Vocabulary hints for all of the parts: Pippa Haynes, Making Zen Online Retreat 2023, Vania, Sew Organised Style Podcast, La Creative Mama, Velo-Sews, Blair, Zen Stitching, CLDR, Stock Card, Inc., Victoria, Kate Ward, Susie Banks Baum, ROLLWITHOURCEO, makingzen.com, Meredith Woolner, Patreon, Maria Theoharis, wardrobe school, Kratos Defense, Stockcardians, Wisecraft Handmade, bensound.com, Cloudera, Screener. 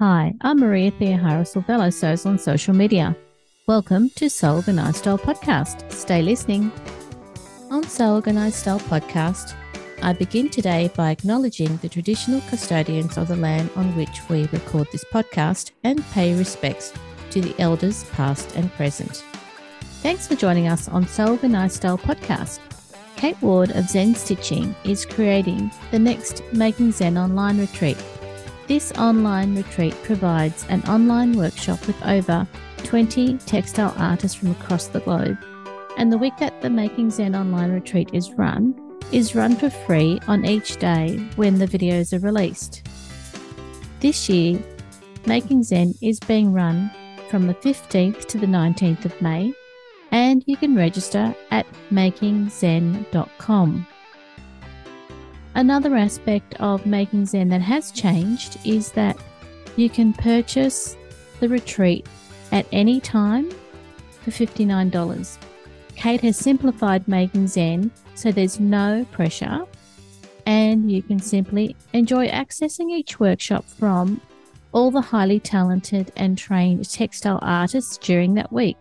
Hi, I'm Maria Theoharis of Velo-Sews on social media. Welcome to Sew Organised Style Podcast. Stay listening. On Sew Organised Style Podcast, I begin today by acknowledging the traditional custodians of the land on which we record this podcast and pay respects to the elders past and present. Thanks for joining us on Sew Organised Style Podcast. Kate Ward of Zen Stitching is creating the next Making Zen Online Retreat. This online retreat provides an online workshop with over 20 textile artists from across the globe. And the week that the Making Zen Online Retreat is run for free on each day when the videos are released. This year, Making Zen is being run from the 15th to the 19th of May, and you can register at makingzen.com. Another aspect of Making Zen that has changed is that you can purchase the retreat at any time for $59. Kate has simplified Making Zen so there's no pressure, and you can simply enjoy accessing each workshop from all the highly talented and trained textile artists during that week.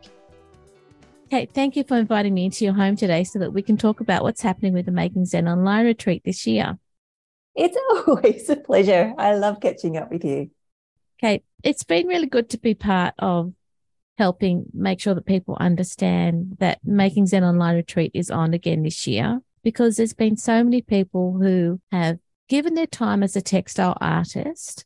Kate, thank you for inviting me into your home today so that we can talk about what's happening with the Making Zen Online Retreat this year. It's always a pleasure. I love catching up with you. Kate, it's been really good to be part of helping make sure that people understand that Making Zen Online Retreat is on again this year, because there's been so many people who have given their time as a textile artist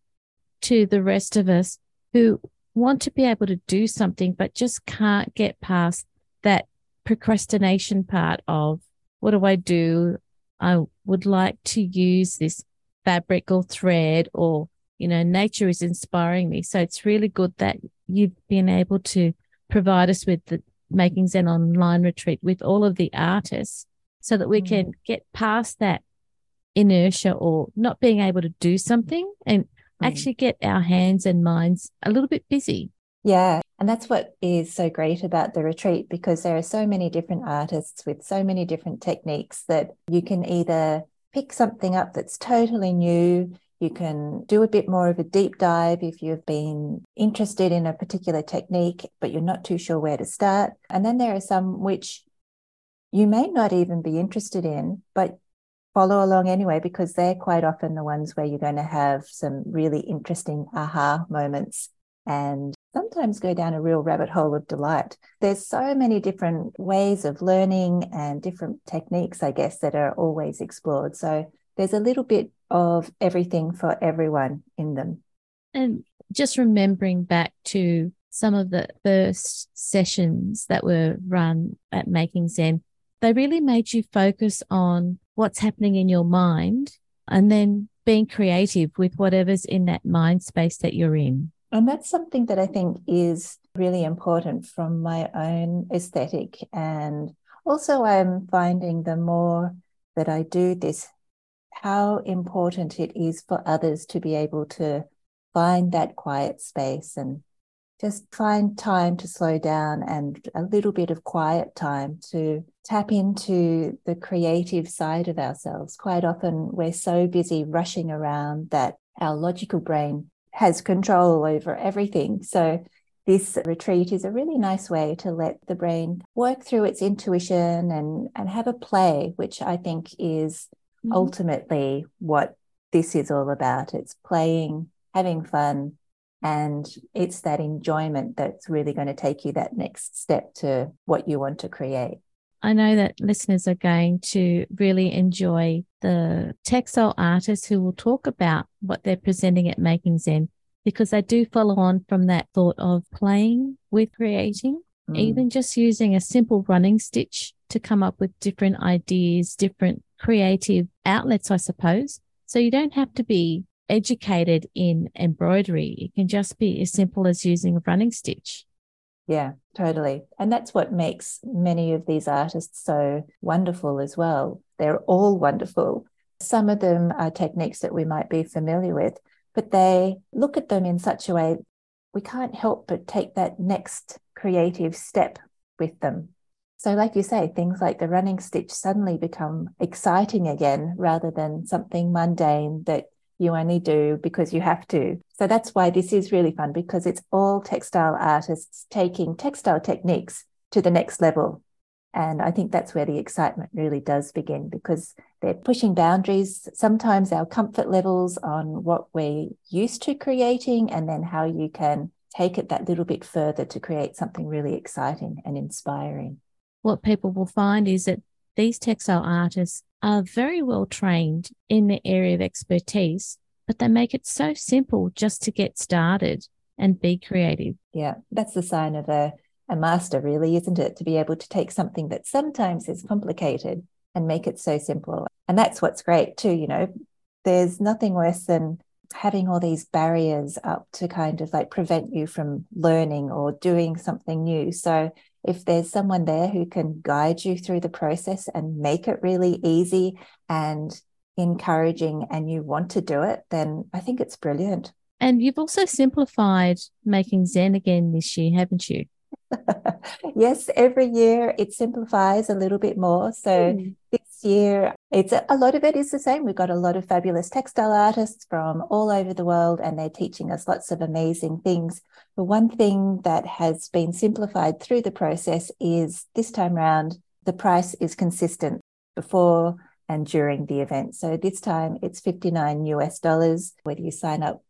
to the rest of us who want to be able to do something but just can't get past that procrastination part of, what do? I would like to use this fabric or thread, or, you know, nature is inspiring me. So it's really good that you've been able to provide us with the Making Zen Online Retreat with all of the artists so that we can get past that inertia or not being able to do something and actually get our hands and minds a little bit busy. Yeah. And that's what is so great about the retreat, because there are so many different artists with so many different techniques that you can either pick something up that's totally new, you can do a bit more of a deep dive if you've been interested in a particular technique, but you're not too sure where to start. And then there are some which you may not even be interested in, but follow along anyway, because they're quite often the ones where you're going to have some really interesting aha moments and sometimes go down a real rabbit hole of delight. There's so many different ways of learning and different techniques, I guess, that are always explored. So there's a little bit of everything for everyone in them. And just remembering back to some of the first sessions that were run at Making Zen, they really made you focus on what's happening in your mind and then being creative with whatever's in that mind space that you're in. And that's something that I think is really important from my own aesthetic. And also I'm finding the more that I do this, how important it is for others to be able to find that quiet space and just find time to slow down and a little bit of quiet time to tap into the creative side of ourselves. Quite often we're so busy rushing around that our logical brain has control over everything. So this retreat is a really nice way to let the brain work through its intuition and have a play, which I think is ultimately what this is all about. It's playing, having fun, and it's that enjoyment that's really going to take you that next step to what you want to create. I know that listeners are going to really enjoy the textile artists who will talk about what they're presenting at Making Zen, because they do follow on from that thought of playing with creating, even just using a simple running stitch to come up with different ideas, different creative outlets, I suppose. So you don't have to be educated in embroidery. It can just be as simple as using a running stitch. Yeah, totally. And that's what makes many of these artists so wonderful as well. They're all wonderful. Some of them are techniques that we might be familiar with, but they look at them in such a way we can't help but take that next creative step with them. So like you say, things like the running stitch suddenly become exciting again, rather than something mundane that You only do because you have to. So that's why this is really fun, because it's all textile artists taking textile techniques to the next level. And I think that's where the excitement really does begin, because they're pushing boundaries, sometimes our comfort levels on what we're used to creating, and then how you can take it that little bit further to create something really exciting and inspiring. What people will find is that these textile artists are very well trained in their area of expertise, but they make it so simple just to get started and be creative. Yeah, that's the sign of a master, really, isn't it? To be able to take something that sometimes is complicated and make it so simple. And that's what's great too, you know. There's nothing worse than having all these barriers up to kind of like prevent you from learning or doing something new. So if there's someone there who can guide you through the process and make it really easy and encouraging, and you want to do it, then I think it's brilliant. And you've also simplified Making Zen again this year, haven't you? Yes, every year it simplifies a little bit more. So this year, it's a lot of it is the same. We've got a lot of fabulous textile artists from all over the world, and they're teaching us lots of amazing things. But one thing that has been simplified through the process is this time round, the price is consistent before and during the event. So this time it's $59 whether you sign up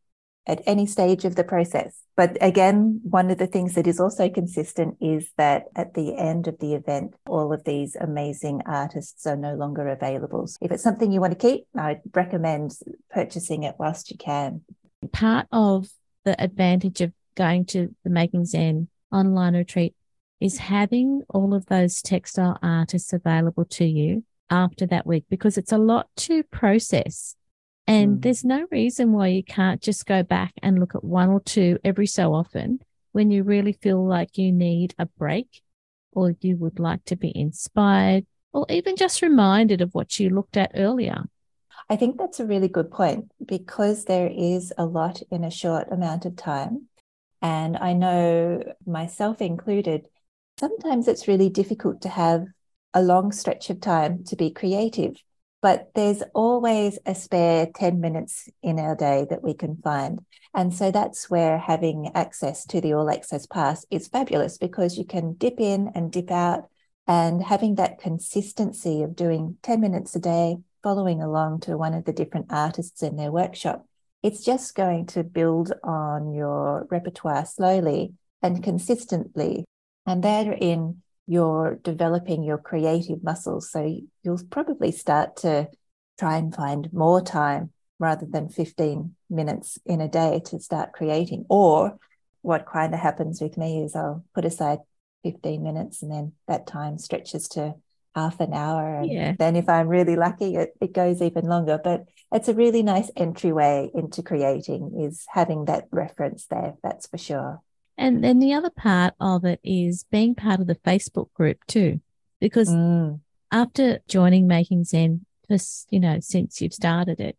at any stage of the process. But again, one of the things that is also consistent is that at the end of the event, all of these amazing artists are no longer available. So if it's something you want to keep, I'd recommend purchasing it whilst you can. Part of the advantage of going to the Making Zen online retreat is having all of those textile artists available to you after that week, because it's a lot to process. And there's no reason why you can't just go back and look at one or two every so often when you really feel like you need a break, or you would like to be inspired, or even just reminded of what you looked at earlier. I think that's a really good point, because there is a lot in a short amount of time. And I know, myself included, sometimes it's really difficult to have a long stretch of time to be creative. But there's always a spare 10 minutes in our day that we can find. And so that's where having access to the All Access Pass is fabulous, because you can dip in and dip out, and having that consistency of doing 10 minutes a day, following along to one of the different artists in their workshop. It's just going to build on your repertoire slowly and consistently. And therein, you're developing your creative muscles. So you'll probably start to try and find more time rather than 15 minutes in a day to start creating. Or what kind of happens with me is I'll put aside 15 minutes and then that time stretches to half an hour. And then if I'm really lucky, it goes even longer. But it's a really nice entryway into creating, is having that reference there, that's for sure. And then the other part of it is being part of the Facebook group too, because after joining Making Zen, since you've started it,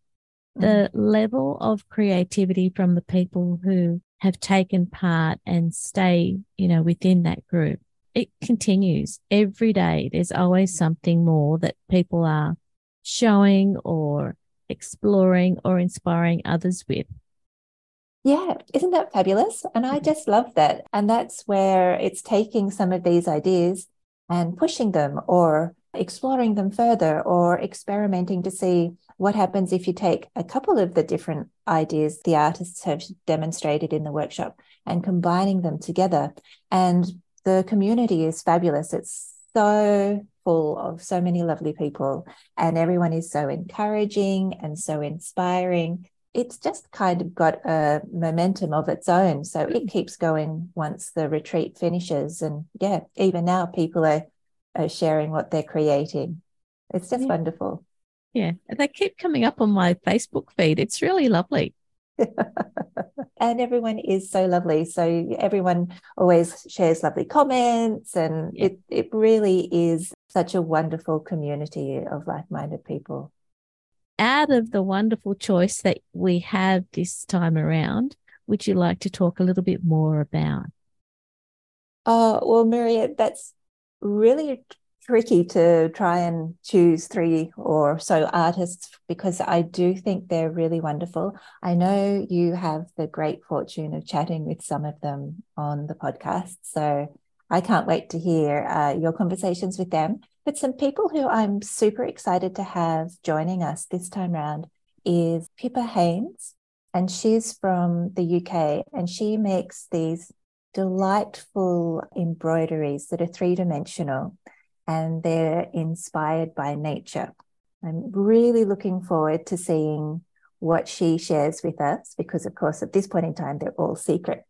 the level of creativity from the people who have taken part and stay, within that group, it continues every day. There's always something more that people are showing or exploring or inspiring others with. Yeah, isn't that fabulous? And I just love that. And that's where it's taking some of these ideas and pushing them, or exploring them further, or experimenting to see what happens if you take a couple of the different ideas the artists have demonstrated in the workshop and combining them together. And the community is fabulous. It's so full of so many lovely people, and everyone is so encouraging and so inspiring. It's just kind of got a momentum of its own. So it keeps going once the retreat finishes. And even now people are sharing what they're creating. It's just wonderful. Yeah. And they keep coming up on my Facebook feed. It's really lovely. And everyone is so lovely. So everyone always shares lovely comments, and it really is such a wonderful community of like-minded people. Out of the wonderful choice that we have this time around, would you like to talk a little bit more about? Oh, well, Maria, that's really tricky to try and choose 3 or so artists, because I do think they're really wonderful. I know you have the great fortune of chatting with some of them on the podcast, so I can't wait to hear your conversations with them. But some people who I'm super excited to have joining us this time round is Pippa Haynes, and she's from the UK, and she makes these delightful embroideries that are 3-dimensional, and they're inspired by nature. I'm really looking forward to seeing what she shares with us, because of course at this point in time they're all secret.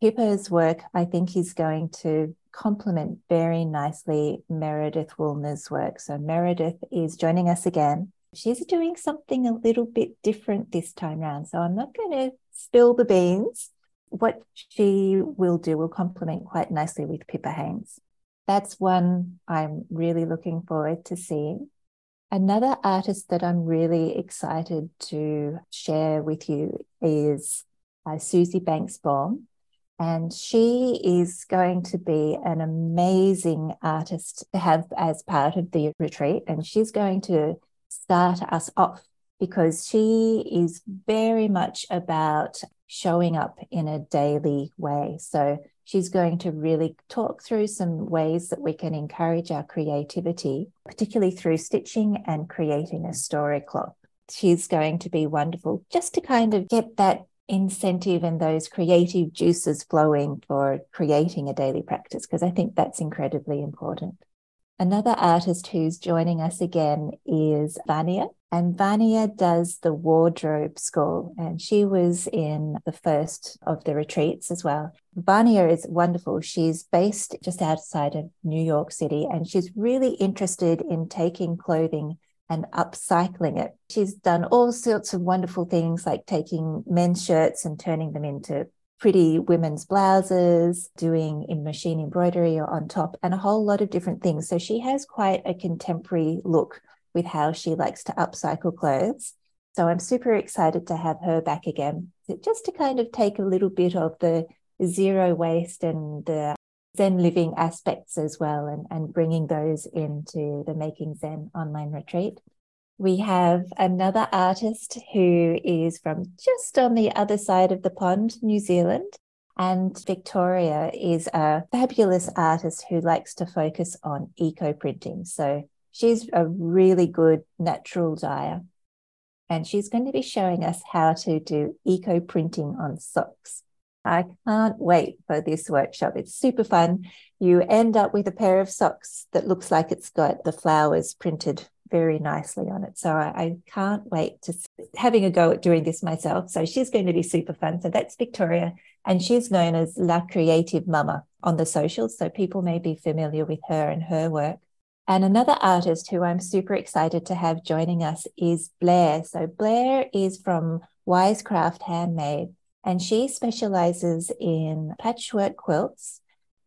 Pippa's work, I think, is going to complement very nicely Meredith Woolner's work. So Meredith is joining us again. She's doing something a little bit different this time round, so I'm not going to spill the beans. What she will do will complement quite nicely with Pippa Haynes. That's one I'm really looking forward to seeing. Another artist that I'm really excited to share with you is Susie Banks Baum, and she is going to be an amazing artist to have as part of the retreat, and she's going to start us off because she is very much about showing up in a daily way. So she's going to really talk through some ways that we can encourage our creativity, particularly through stitching and creating a story cloth. She's going to be wonderful just to kind of get that incentive and those creative juices flowing for creating a daily practice, because I think that's incredibly important. Another artist who's joining us again is Vania, and Vania does the Wardrobe School, and she was in the first of the retreats as well. Vania is wonderful. She's based just outside of New York City, and she's really interested in taking clothing and upcycling it. She's done all sorts of wonderful things, like taking men's shirts and turning them into pretty women's blouses, doing in machine embroidery or on top, and a whole lot of different things. So she has quite a contemporary look with how she likes to upcycle clothes. So I'm super excited to have her back again, just to kind of take a little bit of the zero waste and the Zen living aspects as well, and bringing those into the Making Zen online retreat. We have another artist who is from just on the other side of the pond, New Zealand. And Victoria is a fabulous artist who likes to focus on eco-printing. So she's a really good natural dyer. And she's going to be showing us how to do eco-printing on socks. I can't wait for this workshop. It's super fun. You end up with a pair of socks that looks like it's got the flowers printed very nicely on it. So I can't wait to having a go at doing this myself. So she's going to be super fun. So that's Victoria, and she's known as La Creative Mama on the socials. So people may be familiar with her and her work. And another artist who I'm super excited to have joining us is Blair. So Blair is from Wisecraft Handmade, and she specializes in patchwork quilts.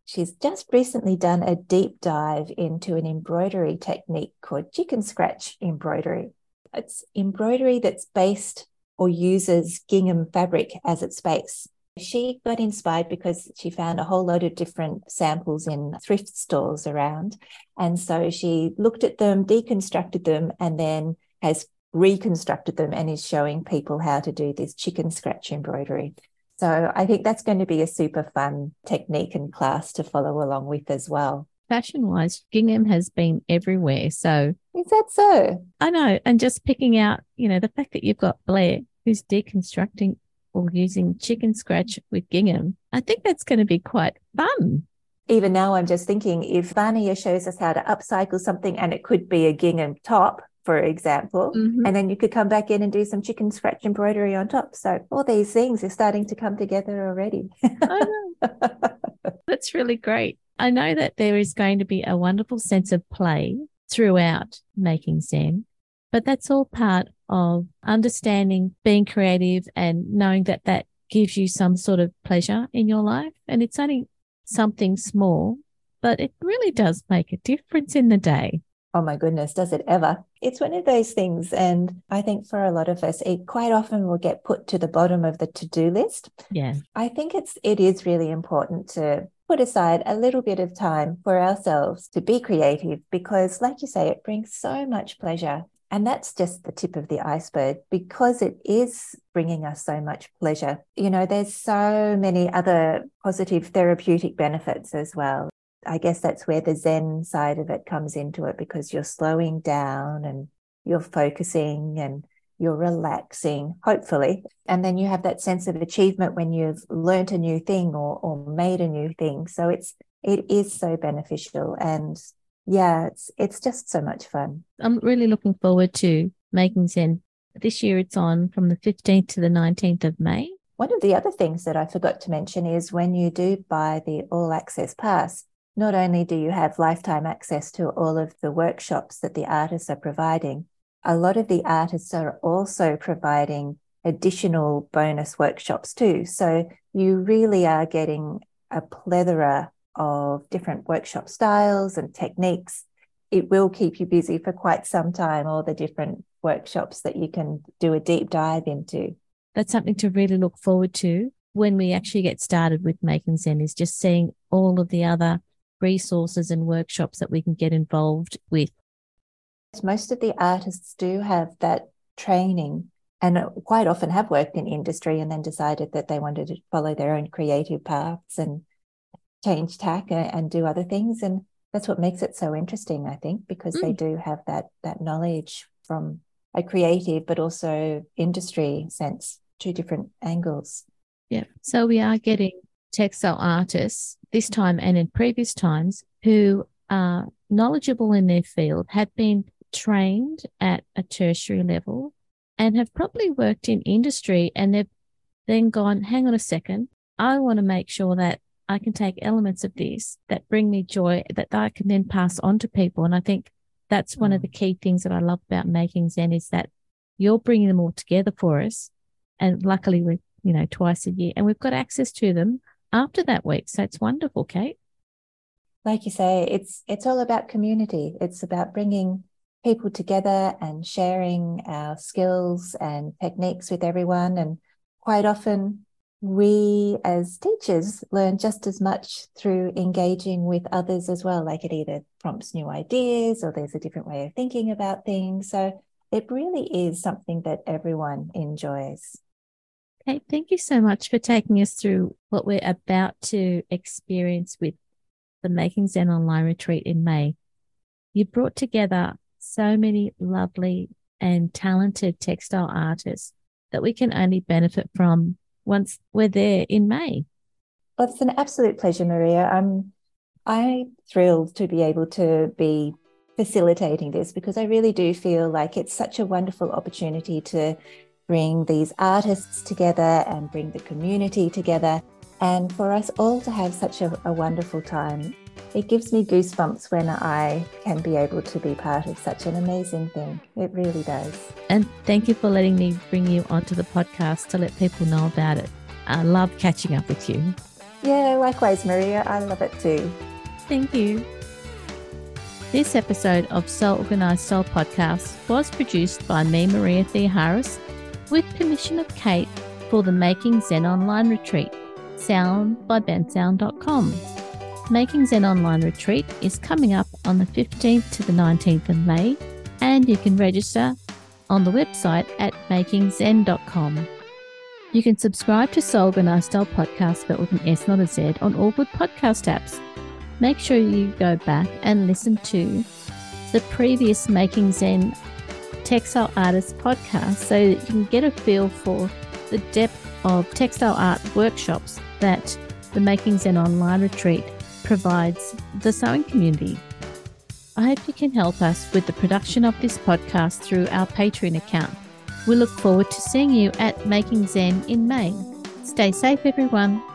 She's just recently done a deep dive into an embroidery technique called chicken scratch embroidery. It's embroidery that's based or uses gingham fabric as its base. She got inspired because she found a whole load of different samples in thrift stores around. And so she looked at them, deconstructed them, and then has reconstructed them and is showing people how to do this chicken scratch embroidery. So I think that's going to be a super fun technique and class to follow along with as well. Fashion-wise, gingham has been everywhere. So is that so? I know. And just picking out, you know, the fact that you've got Blair who's deconstructing or using chicken scratch with gingham, I think that's going to be quite fun. Even now I'm just thinking, if Vania shows us how to upcycle something, and it could be a gingham top, for example, and then you could come back in and do some chicken scratch embroidery on top. So all these things are starting to come together already. I know. That's really great. I know that there is going to be a wonderful sense of play throughout Making Zen, but that's all part of understanding, being creative, and knowing that that gives you some sort of pleasure in your life. And it's only something small, but it really does make a difference in the day. Oh my goodness, does it ever? It's one of those things. And I think for a lot of us, it quite often will get put to the bottom of the to-do list. Yeah. I think it is really important to put aside a little bit of time for ourselves to be creative, because like you say, it brings so much pleasure. And that's just the tip of the iceberg, because it is bringing us so much pleasure. You know, there's so many other positive therapeutic benefits as well. I guess that's where the Zen side of it comes into it, because you're slowing down and you're focusing and you're relaxing, hopefully. And then you have that sense of achievement when you've learnt a new thing or made a new thing. So it is so beneficial. And yeah, it's just so much fun. I'm really looking forward to Making Zen. This year it's on from the 15th to the 19th of May. One of the other things that I forgot to mention is when you do buy the All Access Pass, not only do you have lifetime access to all of the workshops that the artists are providing, a lot of the artists are also providing additional bonus workshops too. So you really are getting a plethora of different workshop styles and techniques. It will keep you busy for quite some time, all the different workshops that you can do a deep dive into. That's something to really look forward to when we actually get started with Making Zen, is just seeing all of the other resources and workshops that we can get involved with. Most of the artists do have that training and quite often have worked in industry and then decided that they wanted to follow their own creative paths and change tack and do other things. And that's what makes it so interesting, I think, because they do have that knowledge from a creative but also industry sense, two different angles. Yeah. So we are getting textile artists this time and in previous times who are knowledgeable in their field, have been trained at a tertiary level and have probably worked in industry, and they've then gone, hang on a second, I want to make sure that I can take elements of this that bring me joy that I can then pass on to people. And I think that's one of the key things that I love about Making Zen, is that you're bringing them all together for us. And luckily we're, twice a year, and we've got access to them after that week. So it's wonderful, Kate. Like you say, it's all about community. It's about bringing people together and sharing our skills and techniques with everyone. And quite often we as teachers learn just as much through engaging with others as well. Like it either prompts new ideas or there's a different way of thinking about things. So it really is something that everyone enjoys. Kate, thank you so much for taking us through what we're about to experience with the Making Zen Online Retreat in May. You brought together so many lovely and talented textile artists that we can only benefit from once we're there in May. Well, it's an absolute pleasure, Maria. I'm thrilled to be able to be facilitating this, because I really do feel like it's such a wonderful opportunity to bring these artists together and bring the community together, and for us all to have such a wonderful time. It gives me goosebumps when I can be able to be part of such an amazing thing. It really does. And thank you for letting me bring you onto the podcast to let people know about it. I love catching up with you. Yeah, likewise, Maria. I love it too. Thank you. This episode of Sew Organised Style Podcast was produced by me, Maria Theoharis, with permission of Kate for the Making Zen Online Retreat. Sound by bensound.com. Making Zen Online Retreat is coming up on the 15th to the 19th of May, and you can register on the website at makingzen.com. You can subscribe to Sew Organised Style Podcast, spelled with an S, not a Z, on all good podcast apps. Make sure you go back and listen to the previous Making Zen Textile Artists podcast so that you can get a feel for the depth of textile art workshops that the Making Zen Online Retreat provides the sewing community. I hope you can help us with the production of this podcast through our Patreon account. We look forward to seeing you at Making Zen in May. Stay safe, everyone.